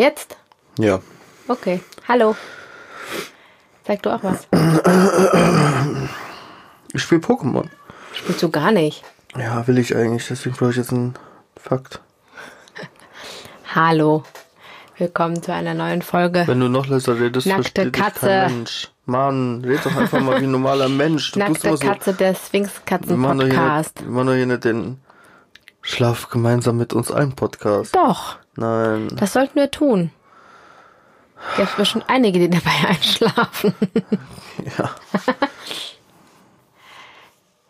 Jetzt? Ja. Okay, hallo. Sag du auch was. Ich spiele Pokémon. Spielst du gar nicht? Ja, will ich eigentlich. Deswegen brauche ich jetzt einen Fakt. Hallo. Willkommen zu einer neuen Folge. Wenn du noch leiser redest, nackte Katze. Kein Mensch. Mann, red doch einfach mal wie ein normaler Mensch. Du nackte Katze, so, der Sphinx-Katzen-Podcast. Wir machen doch hier nicht den Schlaf gemeinsam mit uns allen Podcast. Doch. Nein. Das sollten wir tun. Da gibt es schon einige, die dabei einschlafen. Ja.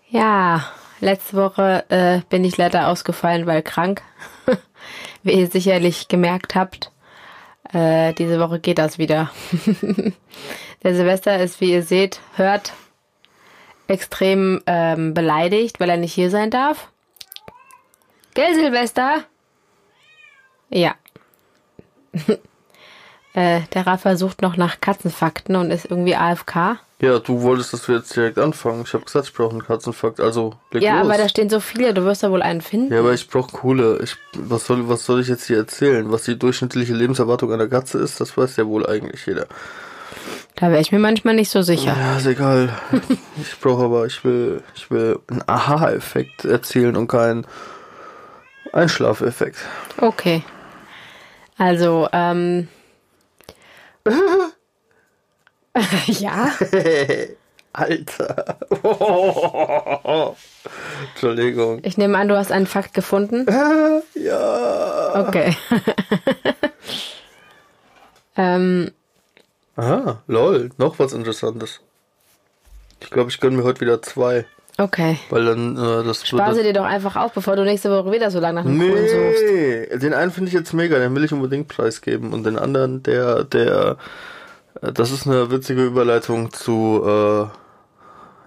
Ja, letzte Woche bin ich leider ausgefallen, weil krank. Wie ihr sicherlich gemerkt habt, diese Woche geht das wieder. Der Silvester ist, wie ihr seht, hört, extrem beleidigt, weil er nicht hier sein darf. Gell, Silvester? Ja. Der Rafa sucht noch nach Katzenfakten und ist irgendwie AFK. Ja, du wolltest, dass wir jetzt direkt anfangen. Ich habe gesagt, ich brauche einen Katzenfakt, also leg los. Ja, aber da stehen so viele, du wirst ja wohl einen finden. Ja, aber ich brauche coole. Was soll ich jetzt hier erzählen? Was die durchschnittliche Lebenserwartung einer Katze ist, das weiß ja wohl eigentlich jeder. Da wäre ich mir manchmal nicht so sicher. Ja, ist egal. Ich will einen Aha-Effekt erzielen und keinen Einschlafeffekt. Okay. Also, ja. Hey, Alter. Oh. Entschuldigung. Ich nehme an, du hast einen Fakt gefunden. Ja. Okay. Aha, lol. Noch was Interessantes. Ich glaube, ich gönne mir heute wieder 2. Okay. Weil dann das spar sie dir doch einfach auf, bevor du nächste Woche wieder so lange nach dem Kohlen suchst. Nee, den einen finde ich jetzt mega, den will ich unbedingt preisgeben. Und den anderen, der das ist eine witzige Überleitung zu,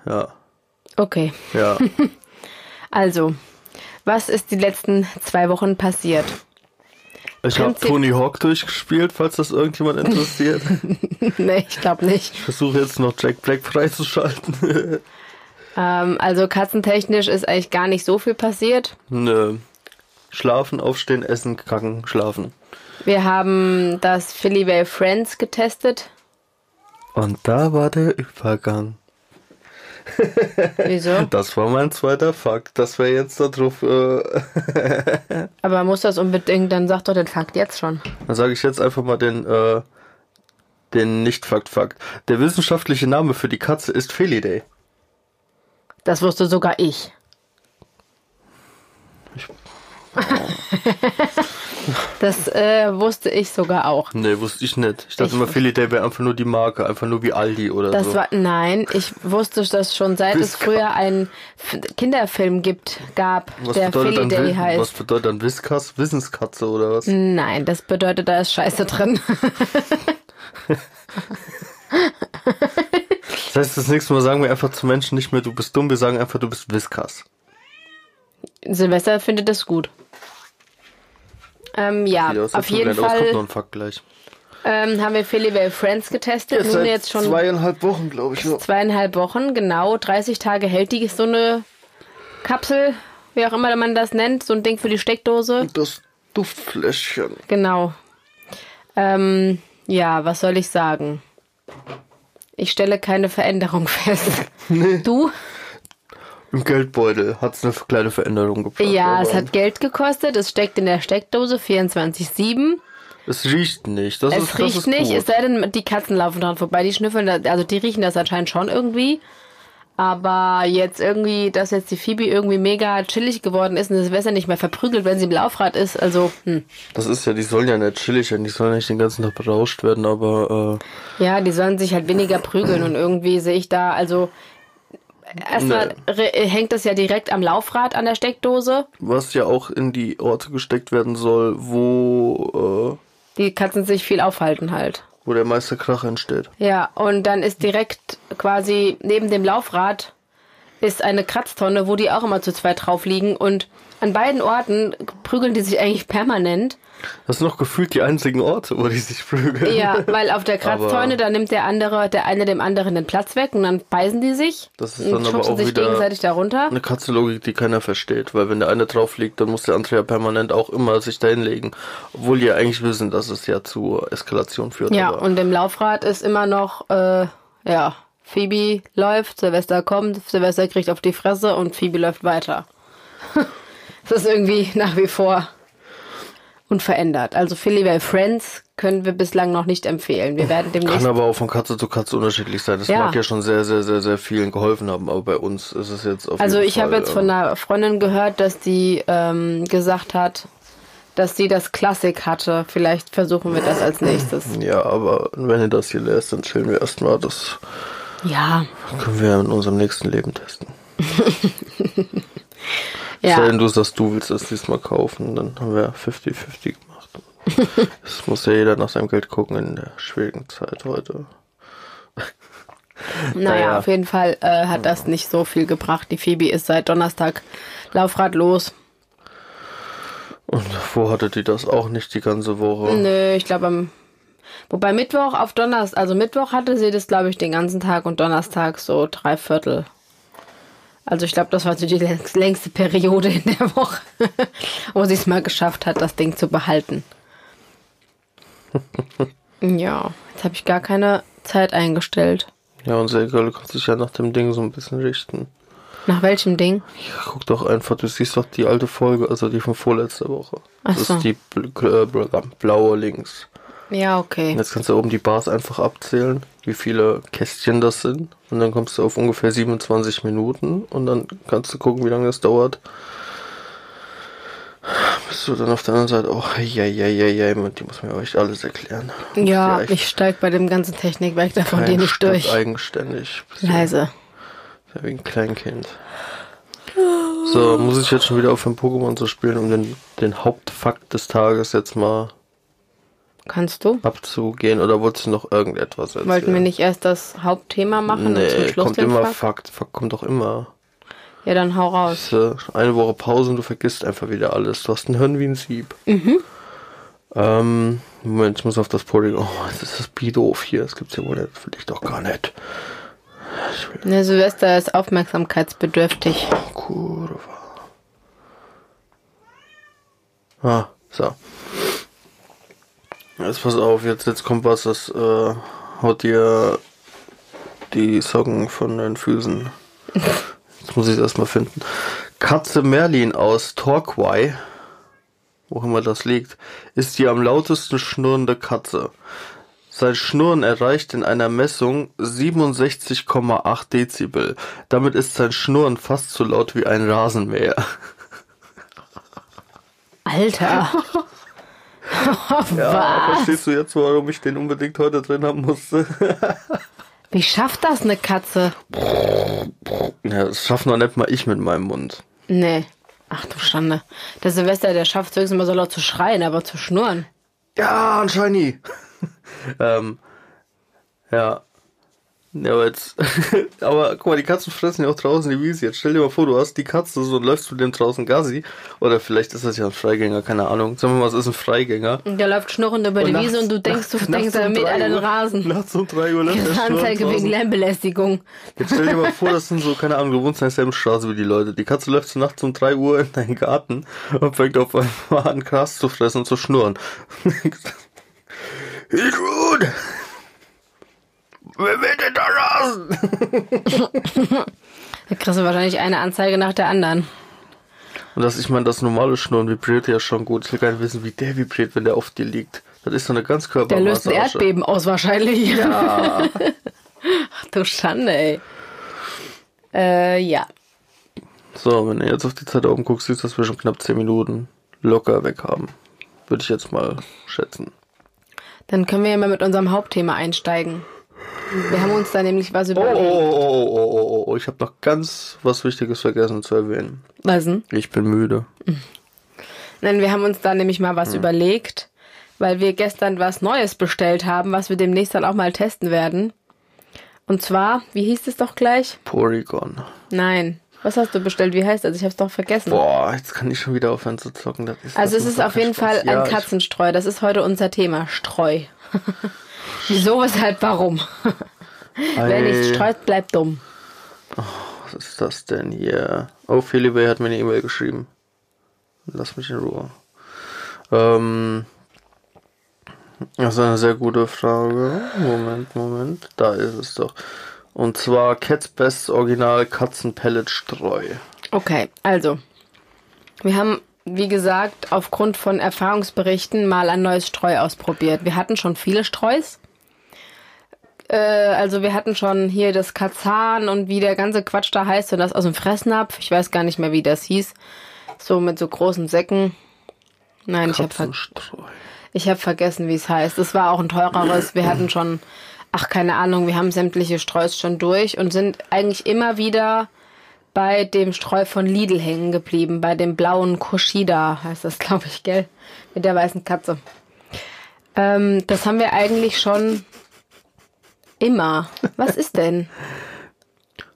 ja. Okay. Ja. Also, was ist die letzten 2 Wochen passiert? Ich habe Tony Hawk durchgespielt, falls das irgendjemand interessiert. Nee, ich glaube nicht. Ich versuche jetzt noch Jack Black freizuschalten. Also katzentechnisch ist eigentlich gar nicht so viel passiert. Nö. Schlafen, aufstehen, essen, kacken, schlafen. Wir haben das Feliwell Friends getestet. Und da war der Übergang. Wieso? Das war mein zweiter Fakt, dass wir jetzt da drauf... Aber muss das unbedingt, dann sag doch den Fakt jetzt schon. Dann sage ich jetzt einfach mal den Nicht-Fakt-Fakt. Der wissenschaftliche Name für die Katze ist Felidae. Das wusste sogar ich. Das wusste ich sogar auch. Nee, wusste ich nicht. Ich dachte immer, Felidae wäre einfach nur die Marke, einfach nur wie Aldi oder das so. Nein, ich wusste das schon, seit Whiskas. Es früher einen Kinderfilm gab, was der Felidae heißt. Was bedeutet dann Whiskas? Wissenskatze oder was? Nein, das bedeutet, da ist Scheiße drin. Das heißt, das nächste Mal sagen wir einfach zu Menschen nicht mehr, du bist dumm, wir sagen einfach, du bist Whiskas. Silvester findet das gut. Ja, auf jeden Fall haben wir Feliwell Friends getestet. Nun jetzt schon 2,5 Wochen, glaube ich. 2,5 Wochen, genau. 30 Tage hält die so eine Kapsel, wie auch immer man das nennt. So ein Ding für die Steckdose. Das Duftfläschchen. Genau. Ja, was soll ich sagen? Ich stelle keine Veränderung fest. Nee. Du? Im Geldbeutel hat es eine kleine Veränderung gebracht. Ja, es hat Geld gekostet. Es steckt in der Steckdose 24/7. Es riecht nicht. Das riecht nicht. Es sei denn, die Katzen laufen dran vorbei. Die schnüffeln, also die riechen das anscheinend schon irgendwie. Aber jetzt irgendwie, dass jetzt die Phoebe irgendwie mega chillig geworden ist und das Silvester nicht mehr verprügelt, wenn sie im Laufrad ist. Also, Das ist ja, die sollen ja nicht chillig werden. Die sollen nicht den ganzen Tag berauscht werden, aber... Ja, die sollen sich halt weniger prügeln und irgendwie sehe ich da, also... Erstmal hängt das ja direkt am Laufrad an der Steckdose. Was ja auch in die Orte gesteckt werden soll, wo... die Katzen sich viel aufhalten halt. Wo der meiste Krach entsteht. Ja, und dann ist direkt quasi neben dem Laufrad ist eine Kratztonne, wo die auch immer zu zweit drauf liegen und An beiden Orten prügeln die sich eigentlich permanent. Das sind noch gefühlt die einzigen Orte, wo die sich prügeln. Ja, weil auf der Kratztonne, da nimmt der eine dem anderen den Platz weg und dann beißen die sich. Das ist dann aber auch sich wieder gegenseitig darunter. Eine Katzenlogik, die keiner versteht, weil wenn der eine drauf liegt, dann muss der andere ja permanent auch immer sich da hinlegen. Obwohl die ja eigentlich wissen, dass es ja zu Eskalation führt. Ja, und im Laufrad ist immer noch, Phoebe läuft, Silvester kommt, Silvester kriegt auf die Fresse und Phoebe läuft weiter. Das ist irgendwie nach wie vor unverändert. Also Feliwell Friends können wir bislang noch nicht empfehlen. Wir werden demnächst. Kann aber auch von Katze zu Katze unterschiedlich sein. Das mag ja schon sehr, sehr, sehr, sehr vielen geholfen haben, aber bei uns ist es jetzt auf jeden Fall. Also ich habe jetzt von einer Freundin gehört, dass die gesagt hat, dass sie das Klassik hatte. Vielleicht versuchen wir das als nächstes. Ja, aber wenn ihr das hier lässt, dann chillen wir erstmal. Das können wir in unserem nächsten Leben testen. Ja. Stellen du sagst, du willst das diesmal kaufen, dann haben wir 50-50 gemacht. Das muss ja jeder nach seinem Geld gucken in der schwierigen Zeit heute. Naja, auf jeden Fall hat das nicht so viel gebracht. Die Phoebe ist seit Donnerstag laufradlos. Und davor hatte die das auch nicht die ganze Woche? Nö, ich glaube wobei Mittwoch auf Donnerstag, also Mittwoch hatte sie das, glaube ich, den ganzen Tag und Donnerstag so 3/4. Also ich glaube, das war so die längste Periode in der Woche, wo sie es mal geschafft hat, das Ding zu behalten. Ja, jetzt habe ich gar keine Zeit eingestellt. Ja, unser Girl kann sich ja nach dem Ding so ein bisschen richten. Nach welchem Ding? Ja, guck doch einfach, du siehst doch die alte Folge, also die von vorletzter Woche. Ach so. Das ist die blaue links. Ja, okay. Jetzt kannst du oben die Bars einfach abzählen, wie viele Kästchen das sind. Und dann kommst du auf ungefähr 27 Minuten und dann kannst du gucken, wie lange das dauert. Bist du dann auf der anderen Seite auch, die muss mir euch alles erklären. Ja, ich steig bei dem ganzen Technikwerk davon dir nicht durch. Eigenständig. Leise. Ja, wie ein Kleinkind. So, muss ich jetzt schon wieder aufhören, Pokémon zu spielen, um den Hauptfakt des Tages jetzt mal kannst du? Abzugehen, oder wolltest du noch irgendetwas erzählen? Wollten wir nicht erst das Hauptthema machen? Nee, und zum Schluss kommt den immer Fakt kommt doch immer. Ja, dann hau raus. Eine Woche Pause und du vergisst einfach wieder alles. Du hast ein Hirn wie ein Sieb. Mhm. Moment, ich muss auf das Podium. Oh, jetzt ist das Bidoof hier. Das gibt's ja wohl nicht. Will ich doch gar nicht. Ne, Silvester ist aufmerksamkeitsbedürftig. Oh, Kurve. Ah, so. Jetzt pass auf, jetzt kommt was, das haut dir die Socken von den Füßen. Jetzt muss ich es erstmal finden. Katze Merlin aus Torquay, wo immer das liegt, ist die am lautesten schnurrende Katze. Sein Schnurren erreicht in einer Messung 67,8 Dezibel. Damit ist sein Schnurren fast so laut wie ein Rasenmäher. Alter! Oh, ja, was? Verstehst du jetzt, warum ich den unbedingt heute drin haben musste? Wie schafft das eine Katze? Ja, das schafft noch nicht mal ich mit meinem Mund. Nee. Ach du Schande. Der Silvester, der schafft es höchstens mal so laut zu schreien, aber zu schnurren. Ja, anscheinend nie. Ja, aber jetzt. Aber guck mal, die Katzen fressen ja auch draußen die Wiese. Jetzt stell dir mal vor, du hast die Katze so und läufst mit dem draußen Gassi. Oder vielleicht ist das ja ein Freigänger, keine Ahnung. Sagen wir mal, es ist ein Freigänger. Und der läuft schnurrend über die Wiese und du denkst er mit an den Rasen. Nachts um 3 Uhr läuft er schnurrend. Anzeige wegen Lärmbelästigung. Jetzt stell dir mal vor, das sind so, keine Ahnung, gewohnt in derselben Straße wie die Leute. Die Katze läuft so nachts um 3 Uhr in deinen Garten und fängt auf einmal an, Gras zu fressen und zu schnurren. Gut! Wer will denn da raus? Da kriegst du wahrscheinlich eine Anzeige nach der anderen. Und das normale Schnurren vibriert ja schon gut. Ich will gar nicht wissen, wie der vibriert, wenn der auf dir liegt. Das ist so eine ganz Körpermassage. Der löst ein Erdbeben aus wahrscheinlich. Ja. Ach du Schande, ey. Ja. So, wenn du jetzt auf die Zeit da oben guckst, siehst du, dass wir schon knapp 10 Minuten locker weg haben. Würde ich jetzt mal schätzen. Dann können wir ja mal mit unserem Hauptthema einsteigen. Wir haben uns da nämlich was überlegt. Oh, ich habe noch ganz was Wichtiges vergessen zu erwähnen. Was denn? Ich bin müde. Nein, wir haben uns da nämlich mal was überlegt, weil wir gestern was Neues bestellt haben, was wir demnächst dann auch mal testen werden. Und zwar, wie hieß es doch gleich? Porygon. Nein, Was hast du bestellt? Wie heißt das? Ich hab's doch vergessen. Boah, jetzt kann ich schon wieder aufhören zu zocken. Das ist also es ist auf jeden Fall ein Katzenstreu. Das ist heute unser Thema. Streu. Wieso, weshalb, warum? Wer nicht streut, bleibt dumm. Oh, was ist das denn hier? Oh, Feliwell hat mir eine E-Mail geschrieben. Lass mich in Ruhe. Das ist eine sehr gute Frage. Moment. Da ist es doch. Und zwar Cats Best Original Katzenpelletstreu. Okay, also. Wir haben, wie gesagt, aufgrund von Erfahrungsberichten mal ein neues Streu ausprobiert. Wir hatten schon viele Streus. Also wir hatten schon hier das Catsan und wie der ganze Quatsch da heißt und das aus dem Fressnapf. Ich weiß gar nicht mehr, wie das hieß. So mit so großen Säcken. Nein, ich hab vergessen, wie es heißt. Es war auch ein teureres. Wir hatten schon... Ach, keine Ahnung, wir haben sämtliche Streus schon durch und sind eigentlich immer wieder bei dem Streu von Lidl hängen geblieben, bei dem blauen Kushida, heißt das, glaube ich, gell? Mit der weißen Katze. Das haben wir eigentlich schon immer. Was ist denn?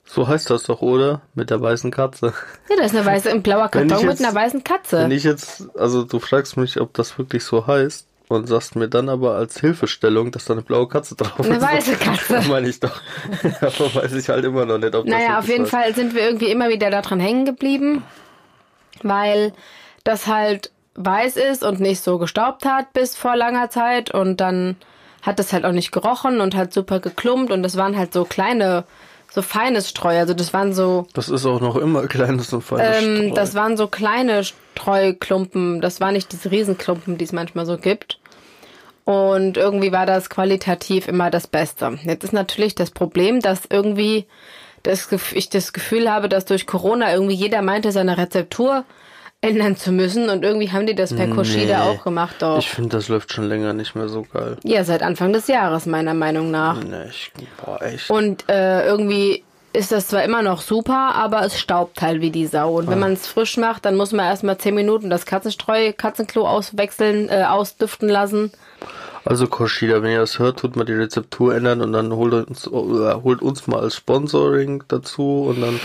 So heißt das doch, oder? Mit der weißen Katze. Ja, das ist eine weiße, ein blauer Karton mit einer weißen Katze. Wenn ich jetzt, also du fragst mich, ob das wirklich so heißt. Und sagst mir dann aber als Hilfestellung, dass da eine blaue Katze drauf ist. Eine weiße Katze. Das meine ich doch. Aber weiß ich halt immer noch nicht, ob das so ist. Naja, auf jeden Fall sind wir irgendwie immer wieder da dran hängen geblieben, weil das halt weiß ist und nicht so gestaubt hat bis vor langer Zeit. Und dann hat das halt auch nicht gerochen und hat super geklumpt. Und das waren halt so kleine, so feines Streu. Also das waren so... Das ist auch noch immer kleines und feines Streu. Das waren so kleine Streuklumpen. Das waren nicht diese Riesenklumpen, die es manchmal so gibt. Und irgendwie war das qualitativ immer das Beste. Jetzt ist natürlich das Problem, dass irgendwie ich das Gefühl habe, dass durch Corona irgendwie jeder meinte, seine Rezeptur ändern zu müssen. Und irgendwie haben die das per Kushida auch gemacht. Doch. Ich finde, das läuft schon länger nicht mehr so geil. Ja, seit Anfang des Jahres, meiner Meinung nach. Nee, echt. Und irgendwie ist das zwar immer noch super, aber es staubt halt wie die Sau. Und wenn man es frisch macht, dann muss man erstmal 10 Minuten das Katzenklo ausdüften lassen. Also Kushida, wenn ihr das hört, tut mal die Rezeptur ändern und dann holt uns mal als Sponsoring dazu und dann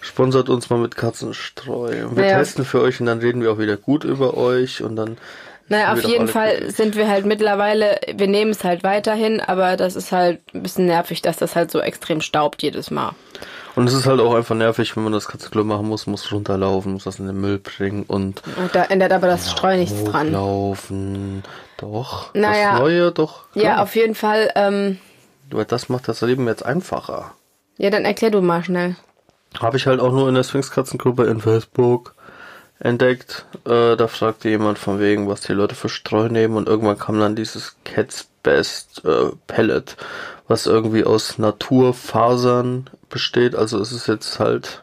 sponsert uns mal mit Katzenstreu. Und wir testen für euch und dann reden wir auch wieder gut über euch und dann... Naja, auf jeden Fall sind wir halt mittlerweile, wir nehmen es halt weiterhin, aber das ist halt ein bisschen nervig, dass das halt so extrem staubt jedes Mal. Und es ist halt auch einfach nervig, wenn man das Katzeklo machen muss runterlaufen, muss das in den Müll bringen und da ändert aber das Streu nichts dran. Laufen, doch. Naja, das Neue, doch. Klar. Ja, auf jeden Fall. Weil das macht das Leben jetzt einfacher. Ja, dann erklär du mal schnell. Habe ich halt auch nur in der Sphinx-Katzengruppe in Facebook entdeckt. Da fragte jemand von wegen, was die Leute für Streu nehmen und irgendwann kam dann dieses Cats Best Pellet, was irgendwie aus Naturfasern besteht. Also es ist jetzt halt...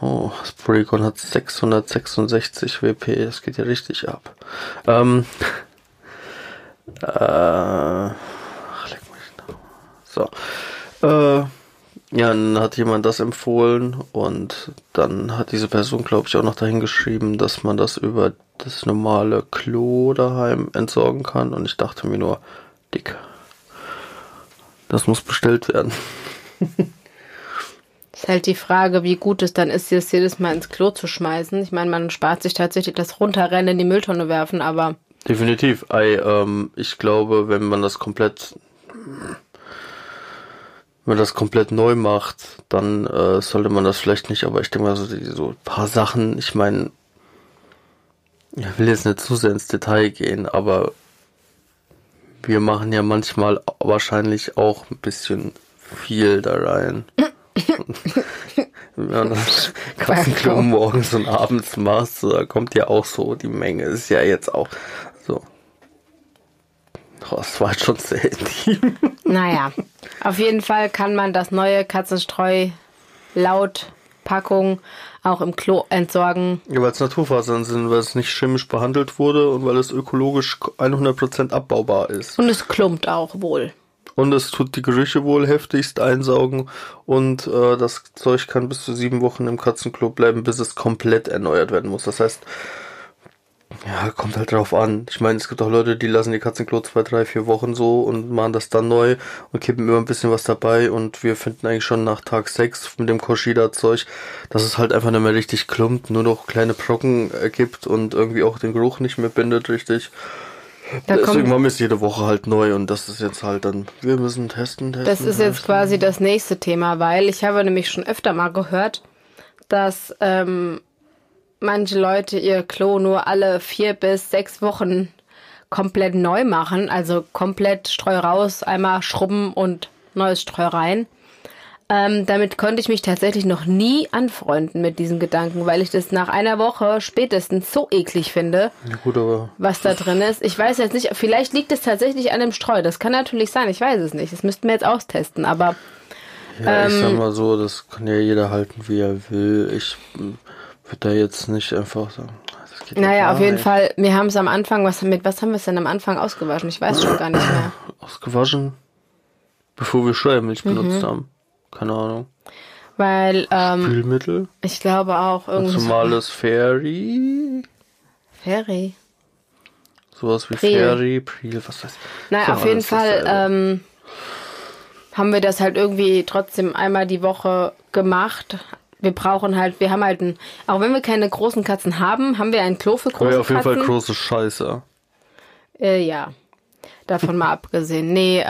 Oh, das Polygon hat 666 WP, das geht ja richtig ab. Leck mich noch. So. Ja, dann hat jemand das empfohlen und dann hat diese Person, glaube ich, auch noch dahin geschrieben, dass man das über das normale Klo daheim entsorgen kann. Und ich dachte mir nur, Dick, das muss bestellt werden. Ist halt die Frage, wie gut es dann ist, es jedes Mal ins Klo zu schmeißen. Ich meine, man spart sich tatsächlich das Runterrennen in die Mülltonne werfen, aber... Definitiv. Ich glaube, wenn man das komplett... Wenn man das komplett neu macht, dann sollte man das vielleicht nicht, aber ich denke mal so ein paar Sachen, ich meine, ich will jetzt nicht zu sehr ins Detail gehen, aber wir machen ja manchmal wahrscheinlich auch ein bisschen viel da rein. Wenn man das Katzenklo morgens und abends macht, so, da kommt ja auch so die Menge, ist ja jetzt auch so. Oh, das war schon sehr intim. Naja, auf jeden Fall kann man das neue Katzenstreu laut Packung auch im Klo entsorgen. Ja, weil es Naturfasern sind, weil es nicht chemisch behandelt wurde und weil es ökologisch 100% abbaubar ist. Und es klumpt auch wohl. Und es tut die Gerüche wohl heftigst einsaugen und das Zeug kann bis zu 7 Wochen im Katzenklo bleiben, bis es komplett erneuert werden muss. Das heißt... Ja, kommt halt drauf an. Ich meine, es gibt auch Leute, die lassen die Katzenklo 2, 3, 4 Wochen so und machen das dann neu und kippen immer ein bisschen was dabei, und wir finden eigentlich schon nach Tag 6 mit dem Kushida-Zeug, dass es halt einfach nicht mehr richtig klumpt, nur noch kleine Brocken ergibt und irgendwie auch den Geruch nicht mehr bindet richtig. Deswegen machen wir es jede Woche halt neu, und das ist jetzt halt dann, wir müssen testen. Das ist jetzt quasi das nächste Thema, weil ich habe nämlich schon öfter mal gehört, dass manche Leute ihr Klo nur alle 4 bis 6 Wochen komplett neu machen, also komplett Streu raus, einmal schrubben und neues Streu rein. Damit konnte ich mich tatsächlich noch nie anfreunden mit diesem Gedanken, weil ich das nach einer Woche spätestens so eklig finde, ja, gut, aber was da drin ist. Ich weiß jetzt nicht, vielleicht liegt es tatsächlich an dem Streu, das kann natürlich sein, ich weiß es nicht, das müssten wir jetzt austesten, aber ja, ich sag mal so, das kann ja jeder halten, wie er will. Ich würde da jetzt nicht einfach sagen. Das geht naja, auf jeden Fall, wir haben es am Anfang, was haben wir es denn am Anfang ausgewaschen? Ich weiß schon gar nicht mehr. Ausgewaschen? Bevor wir Scheuermilch benutzt haben. Keine Ahnung. Weil, Spülmittel? Ich glaube auch irgendwie. Normales Fairy? Fairy? Sowas wie Pril. Fairy, Pril, was weiß ich. Naja, auf jeden Fall, haben wir das halt irgendwie trotzdem einmal die Woche gemacht. Wir brauchen halt, wir haben halt ein, auch wenn wir keine großen Katzen haben, haben wir ein Klo für große Katzen. Ja, auf jeden Fall große Scheiße. Ja, davon mal abgesehen. Nee,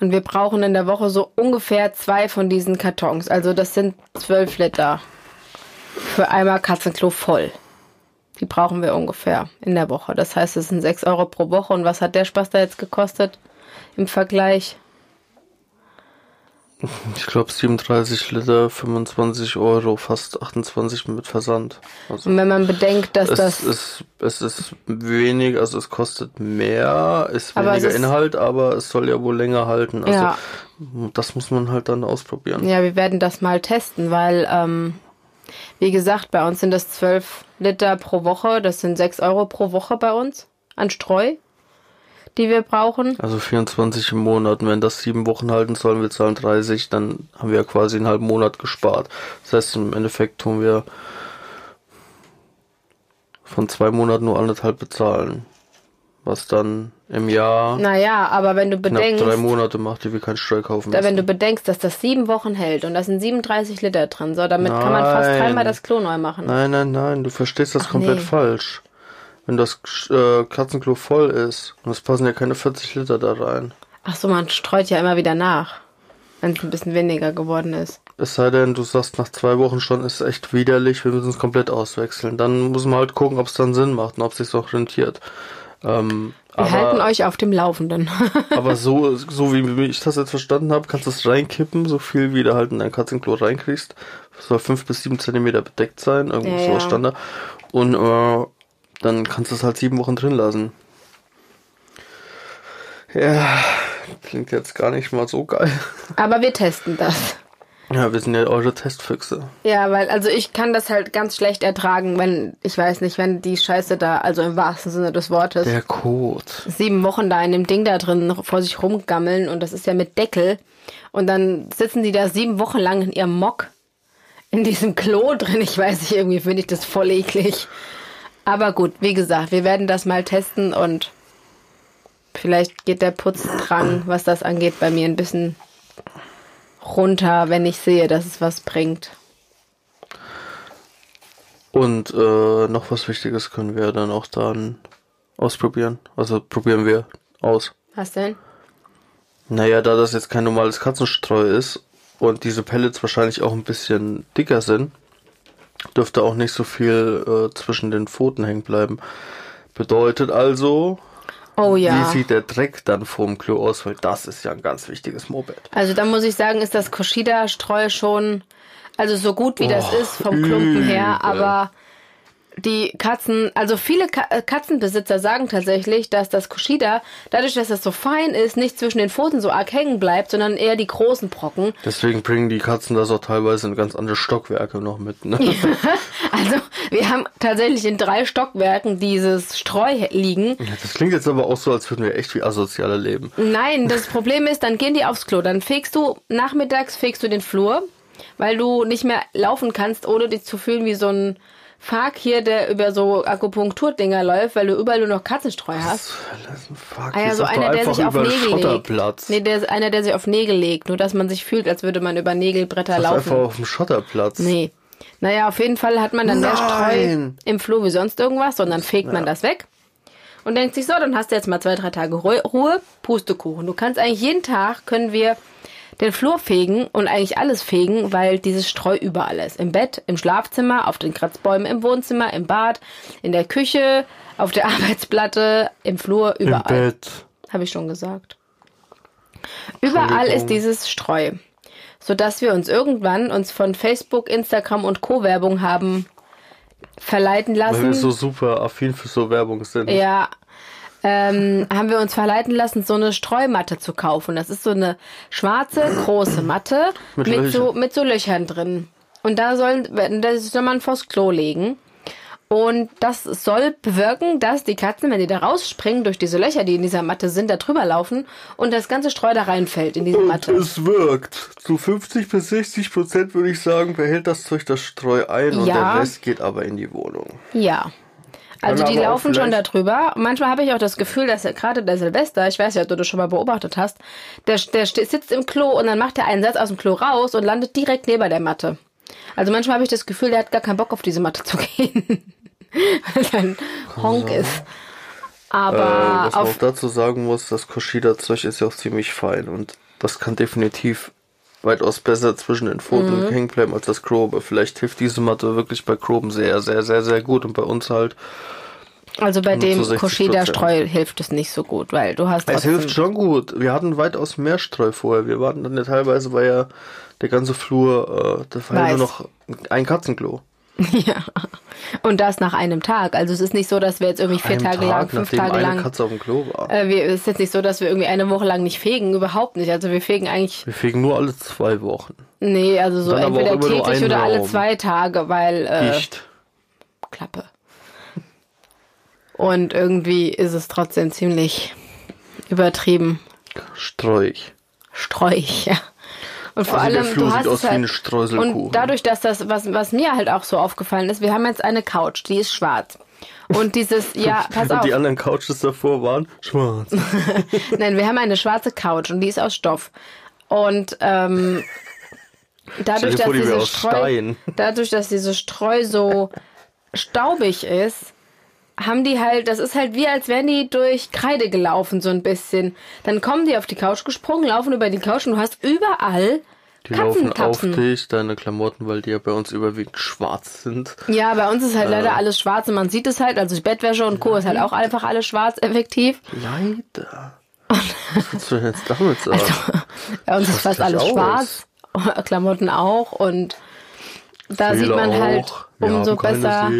und wir brauchen in der Woche so ungefähr 2 von diesen Kartons. Also das sind 12 Liter für einmal Katzenklo voll. Die brauchen wir ungefähr in der Woche. Das heißt, es sind 6 € pro Woche. Und was hat der Spaß da jetzt gekostet im Vergleich? Ich glaube 37 Liter, 25 €, fast 28 mit Versand. Also und wenn man bedenkt, dass es ist wenig, also es kostet mehr, ist weniger Inhalt, aber es soll ja wohl länger halten. Also ja. Das muss man halt dann ausprobieren. Ja, wir werden das mal testen, weil wie gesagt, bei uns sind das 12 Liter pro Woche, das sind 6 € pro Woche bei uns an Streu, die wir brauchen. Also 24 im Monat. Wenn das 7 Wochen halten sollen, wir zahlen 30, dann haben wir ja quasi einen halben Monat gespart. Das heißt, im Endeffekt tun wir von 2 Monaten nur 1,5 bezahlen. Was dann im Jahr aber wenn du bedenkst, knapp 3 Monate macht, die wir keinen Streu kaufen müssen. Wenn du bedenkst, dass das 7 Wochen hält und da sind 37 Liter drin, so, damit kann man fast dreimal das Klo neu machen. Nein, du verstehst das komplett falsch. Wenn das Katzenklo voll ist, und es passen ja keine 40 Liter da rein. Ach so, man streut ja immer wieder nach, wenn es ein bisschen weniger geworden ist. Es sei denn, du sagst nach 2 Wochen schon, ist echt widerlich, wir müssen es komplett auswechseln. Dann muss man halt gucken, ob es dann Sinn macht und ob es sich auch rentiert. Wir halten euch auf dem Laufenden. Aber so wie ich das jetzt verstanden habe, kannst du es reinkippen, so viel wie du halt in dein Katzenklo reinkriegst. Das soll 5 bis 7 Zentimeter bedeckt sein, irgendwie so was Standard. Und dann kannst du es halt 7 Wochen drin lassen. Ja, klingt jetzt gar nicht mal so geil. Aber wir testen das. Ja, wir sind ja eure Testfüchse. Ja, weil, also ich kann das halt ganz schlecht ertragen, wenn die Scheiße da, also im wahrsten Sinne des Wortes. Der Kot. 7 Wochen da in dem Ding da drin vor sich rumgammeln, und das ist ja mit Deckel. Und dann sitzen die da 7 Wochen lang in ihrem Mock in diesem Klo drin. Ich weiß nicht, irgendwie finde ich das voll eklig. Aber gut, wie gesagt, wir werden das mal testen, und vielleicht geht der Putzdrang, was das angeht, bei mir ein bisschen runter, wenn ich sehe, dass es was bringt. Und noch was Wichtiges können wir dann auch dann ausprobieren. Also probieren wir aus. Was denn? Naja, da das jetzt kein normales Katzenstreu ist und diese Pellets wahrscheinlich auch ein bisschen dicker sind, dürfte auch nicht so viel zwischen den Pfoten hängen bleiben. Bedeutet also, wie sieht der Dreck dann vorm Klo aus? Weil das ist ja ein ganz wichtiges Moped. Also da muss ich sagen, ist das Kushida-Streu schon, also so gut wie das ist vom Klumpen her, aber die Katzen, also viele Katzenbesitzer sagen tatsächlich, dass das Kushida, dadurch, dass das so fein ist, nicht zwischen den Pfoten so arg hängen bleibt, sondern eher die großen Brocken. Deswegen bringen die Katzen das auch teilweise in ganz andere Stockwerke noch mit. Ne? Also wir haben tatsächlich in 3 Stockwerken dieses Streu liegen. Ja, das klingt jetzt aber auch so, als würden wir echt wie Asoziale leben. Nein, das Problem ist, dann gehen die aufs Klo, dann fegst du nachmittags den Flur, weil du nicht mehr laufen kannst, ohne dich zu fühlen wie so ein Fark hier, der über so Akupunkturdinger läuft, weil du überall nur noch Katzenstreu hast. Das ist ein Fark. Ah ja, so einer, der sich auf Nägel legt. Nee, der ist einer, der sich auf Nägel legt. Nur, dass man sich fühlt, als würde man über Nägelbretter laufen. Das ist einfach auf dem Schotterplatz. Nee. Naja, auf jeden Fall hat man dann mehr Streu im Flur wie sonst irgendwas, und dann fegt man das weg. Und denkt sich so, dann hast du jetzt mal 2-3 Tage Ruhe, Pustekuchen. Du kannst eigentlich jeden Tag, können wir den Flur fegen und eigentlich alles fegen, weil dieses Streu überall ist. Im Bett, im Schlafzimmer, auf den Kratzbäumen, im Wohnzimmer, im Bad, in der Küche, auf der Arbeitsplatte, im Flur, überall. Im Bett. Habe ich schon gesagt. Überall ist dieses Streu. Sodass wir uns irgendwann von Facebook, Instagram und Co. Werbung haben verleiten lassen. Weil wir so super affin für so Werbung sind. Ja, haben wir uns verleiten lassen, so eine Streumatte zu kaufen. Das ist so eine schwarze, große Matte mit so Löchern drin. Und da soll man vors Klo legen. Und das soll bewirken, dass die Katzen, wenn die da rausspringen, durch diese Löcher, die in dieser Matte sind, da drüber laufen und das ganze Streu da reinfällt in diese Matte. Und es wirkt. Zu 50-60% würde ich sagen, behält das Zeug das Streu ein und der Rest geht aber in die Wohnung. Ja. Also die laufen schon da drüber. Manchmal habe ich auch das Gefühl, dass gerade der Silvester, ich weiß ja, ob du das schon mal beobachtet hast, der sitzt im Klo und dann macht er einen Satz aus dem Klo raus und landet direkt neben der Matte. Also manchmal habe ich das Gefühl, der hat gar keinen Bock, auf diese Matte zu gehen. Weil sein Honk ist. Aber was man auch dazu sagen muss, das Kushida-Zeug ist ja auch ziemlich fein und das kann definitiv weitaus besser zwischen den Pfoten hängen bleiben als das Grobe. Vielleicht hilft diese Matte wirklich bei Groben sehr, sehr, sehr, sehr gut und bei uns halt. Also bei dem Kushida-Streu hilft es nicht so gut, weil du hast. Es hilft schon gut. Wir hatten weitaus mehr Streu vorher. Wir waren dann ja teilweise, war ja der ganze Flur, da war ja nur noch ein Katzenklo. Ja, und das nach einem Tag. Also es ist nicht so, dass wir jetzt irgendwie 4 Tage lang, 5 Tage lang... Eine Katze auf dem Klo war. Es ist jetzt nicht so, dass wir irgendwie eine Woche lang nicht fegen. Überhaupt nicht. Also wir fegen eigentlich... Wir fegen nur alle 2 Wochen. Nee, also so entweder täglich oder alle 2 Tage, weil... Dicht. Klappe. Und irgendwie ist es trotzdem ziemlich übertrieben. Streuig, ja. Und vor allem, der Flur sieht aus wie eine Streuselkuchen. Und dadurch, dass das, was mir halt auch so aufgefallen ist, wir haben jetzt eine Couch, die ist schwarz. Und dieses, ja, pass auf. Und die anderen Couches davor waren schwarz. Nein, wir haben eine schwarze Couch und die ist aus Stoff. Und dadurch, dass dieses Streu so staubig ist, haben die halt, das ist halt wie, als wären die durch Kreide gelaufen, so ein bisschen. Dann kommen die auf die Couch gesprungen, laufen über die Couch und du hast überall Katzentapfen. Die laufen auf dich, deine Klamotten, weil die ja bei uns überwiegend schwarz sind. Ja, bei uns ist halt leider alles schwarz und man sieht es halt, also die Bettwäsche und Co. ist halt auch einfach alles schwarz, effektiv. Leider. Was willst du denn jetzt damit sagen? Also, bei uns ist fast alles schwarz, Klamotten auch, und da sieht man halt umso besser...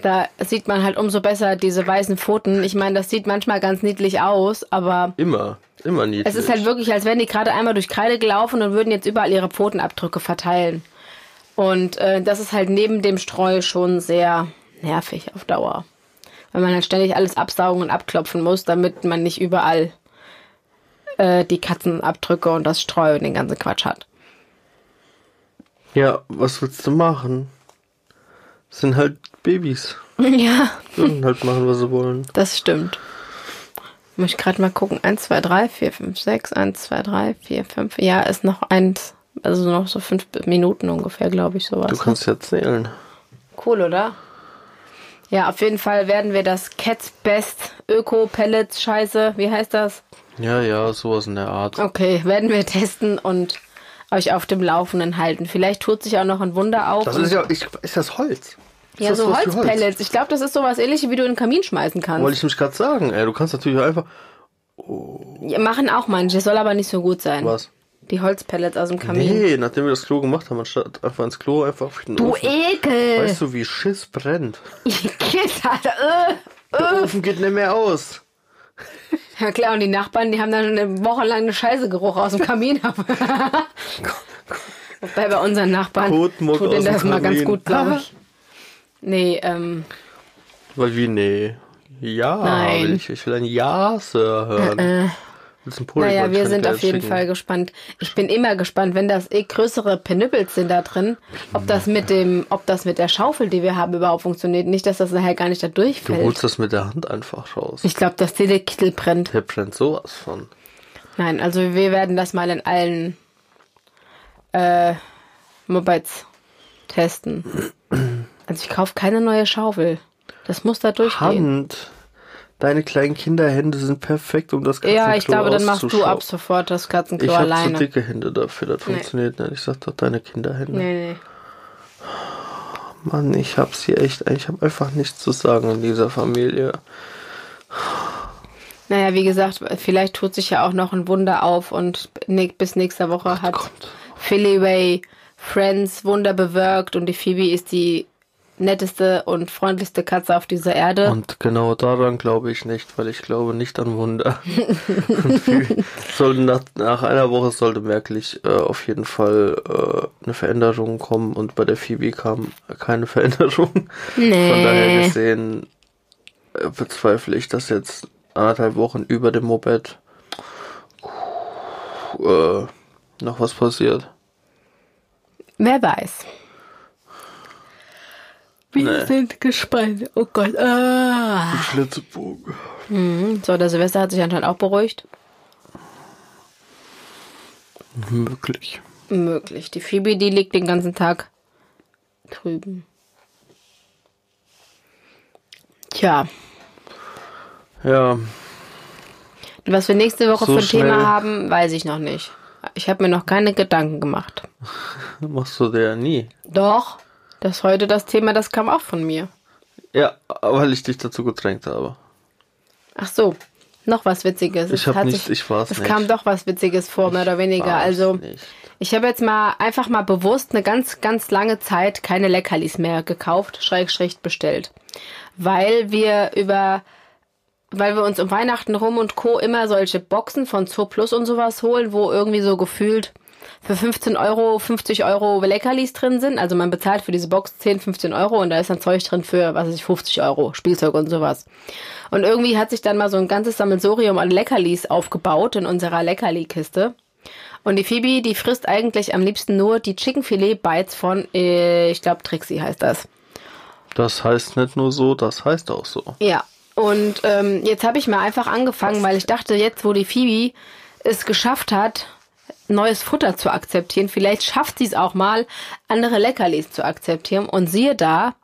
Da sieht man halt umso besser diese weißen Pfoten. Ich meine, das sieht manchmal ganz niedlich aus, aber... Immer niedlich. Es ist halt wirklich, als wären die gerade einmal durch Kreide gelaufen und würden jetzt überall ihre Pfotenabdrücke verteilen. Und das ist halt neben dem Streu schon sehr nervig auf Dauer. Weil man halt ständig alles absaugen und abklopfen muss, damit man nicht überall die Katzenabdrücke und das Streu und den ganzen Quatsch hat. Ja, was willst du machen? Das sind halt Babys. Ja. Die können halt machen, was sie wollen. Das stimmt. Ich muss gerade mal gucken. 1, 2, 3, 4, 5, 6. 1, 2, 3, 4, 5. Ja, ist noch eins. Also noch so 5 Minuten ungefähr, glaube ich, sowas. Du kannst ja zählen. Cool, oder? Ja, auf jeden Fall werden wir das Cats Best Öko-Pellets Scheiße. Wie heißt das? Ja, sowas in der Art. Okay, werden wir testen und euch auf dem Laufenden halten. Vielleicht tut sich auch noch ein Wunder auf. Das ist ja, ist das Holz? Ja, so Holzpellets. Ich glaube, das ist sowas ähnliches, wie du in den Kamin schmeißen kannst. Wollte ich mich gerade sagen, ey. Du kannst natürlich einfach... Oh. Ja, machen auch manche, soll aber nicht so gut sein. Was? Die Holzpellets aus dem Kamin. Nee, nachdem wir das Klo gemacht haben, anstatt einfach ins Klo, einfach auf den Ofen. Du Ekel! Weißt du, wie Schiss brennt? Der Ofen geht nicht mehr aus. Ja klar, und die Nachbarn, die haben dann eine Woche lang einen Scheißegeruch aus dem Kamin. Wobei bei unseren Nachbarn Kotmuck tut denen das mal ganz gut, glaube ich. Nee, Weil wie, nee. Ja, nein. Ich will ein Ja, Sir, hören. bisschen Pudding. Naja, wir sind auf jeden Fall gespannt. Ich bin immer gespannt, wenn das größere Penüppels sind da drin, ob das mit der Schaufel, die wir haben, überhaupt funktioniert. Nicht, dass das nachher gar nicht da durchfällt. Du holst das mit der Hand einfach raus. Ich glaube, dass der Kittel brennt. Der brennt sowas von. Nein, also wir werden das mal in allen Mobiles testen. Also ich kaufe keine neue Schaufel. Das muss da durchgehen. Hand. Deine kleinen Kinderhände sind perfekt, um das Katzenklo auszuschauen. Ja, ich glaube, dann machst du ab sofort das Katzenklo alleine. Ich habe so dicke Hände dafür, das funktioniert nicht. Ich sag doch deine Kinderhände. Nee. Mann, ich habe einfach nichts zu sagen in dieser Familie. Naja, wie gesagt, vielleicht tut sich ja auch noch ein Wunder auf und bis nächste Woche hat Feliwell Friends Wunder bewirkt und die Phoebe ist die netteste und freundlichste Katze auf dieser Erde. Und genau daran glaube ich nicht, weil ich glaube nicht an Wunder. Nach einer Woche sollte merklich auf jeden Fall eine Veränderung kommen und bei der Phoebe kam keine Veränderung. Nee. Von daher gesehen bezweifle ich, dass jetzt 1,5 Wochen über dem Moped noch was passiert. Wer weiß. Wir sind gespannt. Oh Gott. Ah. Ein Schlitzebogen. So, der Silvester hat sich anscheinend auch beruhigt. Möglich. Die Phoebe, die liegt den ganzen Tag drüben. Tja. Ja. Was wir nächste Woche für ein Thema haben, weiß ich noch nicht. Ich habe mir noch keine Gedanken gemacht. Machst du dir ja nie. Doch. Das heute das Thema, das kam auch von mir. Ja, weil ich dich dazu gedrängt habe. Ach so, noch was Witziges. Es kam doch was Witziges vor, mehr oder weniger. Also, ich habe jetzt mal einfach mal bewusst eine ganz, ganz lange Zeit keine Leckerlis mehr gekauft, / bestellt. Weil wir uns um Weihnachten rum und Co. immer solche Boxen von Zooplus und sowas holen, wo irgendwie so gefühlt für 15€, 50€ Leckerlis drin sind. Also man bezahlt für diese Box 10, 15€ und da ist dann Zeug drin für, 50€, Spielzeug und sowas. Und irgendwie hat sich dann mal so ein ganzes Sammelsurium an Leckerlis aufgebaut in unserer Leckerli-Kiste. Und die Phoebe, die frisst eigentlich am liebsten nur die Chicken-Filet-Bites von, ich glaube, Trixie heißt das. Das heißt nicht nur so, das heißt auch so. Ja, und jetzt habe ich mir einfach angefangen, weil ich dachte, jetzt wo die Phoebe es geschafft hat, neues Futter zu akzeptieren. Vielleicht schafft sie es auch mal, andere Leckerlis zu akzeptieren. Und siehe da,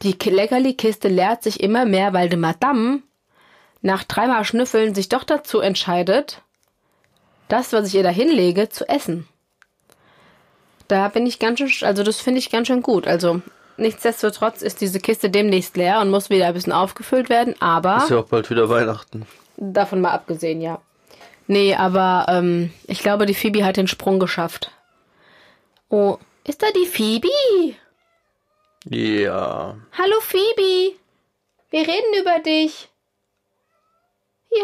die Leckerli-Kiste leert sich immer mehr, weil die Madame nach 3-mal Schnüffeln sich doch dazu entscheidet, das, was ich ihr da hinlege, zu essen. Da bin ich ganz schön, also das finde ich ganz schön gut. Also nichtsdestotrotz ist diese Kiste demnächst leer und muss wieder ein bisschen aufgefüllt werden, aber... Ist ja auch bald wieder Weihnachten. Davon mal abgesehen, ja. Nee, aber ich glaube, die Phoebe hat den Sprung geschafft. Oh, ist da die Phoebe? Ja. Hallo Phoebe, wir reden über dich. Ja,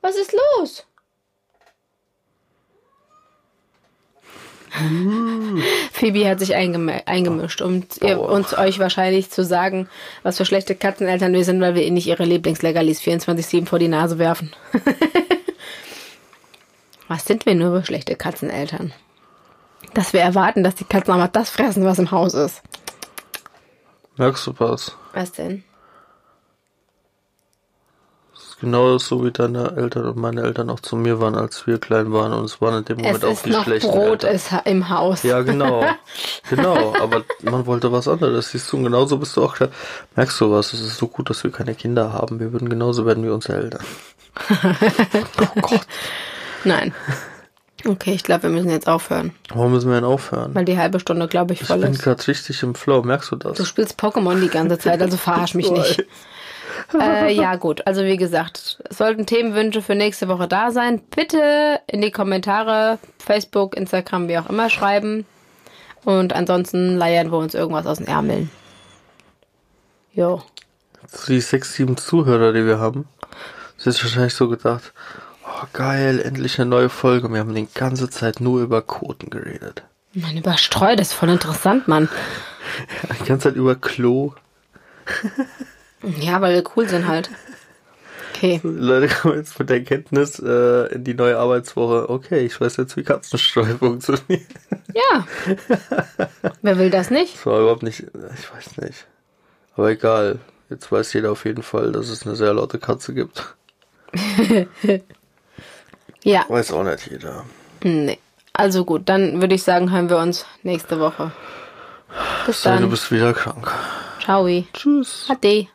was ist los? Phoebe hat sich eingemischt, um euch wahrscheinlich zu sagen, was für schlechte Katzeneltern wir sind, weil wir ihnen nicht ihre Lieblingsleckerlis 24/7 vor die Nase werfen. Was sind wir nur für schlechte Katzeneltern? Dass wir erwarten, dass die Katzen auch mal das fressen, was im Haus ist. Merkst du was? Was denn? Das ist genau so, wie deine Eltern und meine Eltern auch zu mir waren, als wir klein waren. Und es waren in dem Moment auch die schlechten Brot Eltern. Es ist noch Brot im Haus. Ja, genau. Genau, aber man wollte was anderes. Siehst du, genauso bist du auch klar. Merkst du was? Es ist so gut, dass wir keine Kinder haben. Wir würden genauso werden wie unsere Eltern. Oh Gott. Nein. Okay, ich glaube, wir müssen jetzt aufhören. Warum müssen wir denn aufhören? Weil die halbe Stunde, glaube ich, voll ist. Ich bin gerade richtig im Flow, merkst du das? Du spielst Pokémon die ganze Zeit, also verarsch mich nicht. Ja gut, also wie gesagt, sollten Themenwünsche für nächste Woche da sein, bitte in die Kommentare, Facebook, Instagram, wie auch immer schreiben. Und ansonsten leiern wir uns irgendwas aus den Ärmeln. Jo. Die 6, 7 Zuhörer, die wir haben, sind wahrscheinlich so gedacht... Oh, geil, endlich eine neue Folge. Wir haben die ganze Zeit nur über Koten geredet. Mann, über Streu, das ist voll interessant, Mann. Ja, die ganze Zeit über Klo. Ja, weil wir cool sind halt. Okay, Okay. Leute kommen jetzt mit der Kenntnis in die neue Arbeitswoche. Okay, ich weiß jetzt, wie Katzenstreu funktioniert. Ja. Wer will das nicht? Das war überhaupt nicht, ich weiß nicht. Aber egal, jetzt weiß jeder auf jeden Fall, dass es eine sehr laute Katze gibt. Ja. Weiß auch nicht jeder. Nee. Also gut, dann würde ich sagen, hören wir uns nächste Woche. Bis dann. Du bist wieder krank. Ciao. Tschüss. Ade.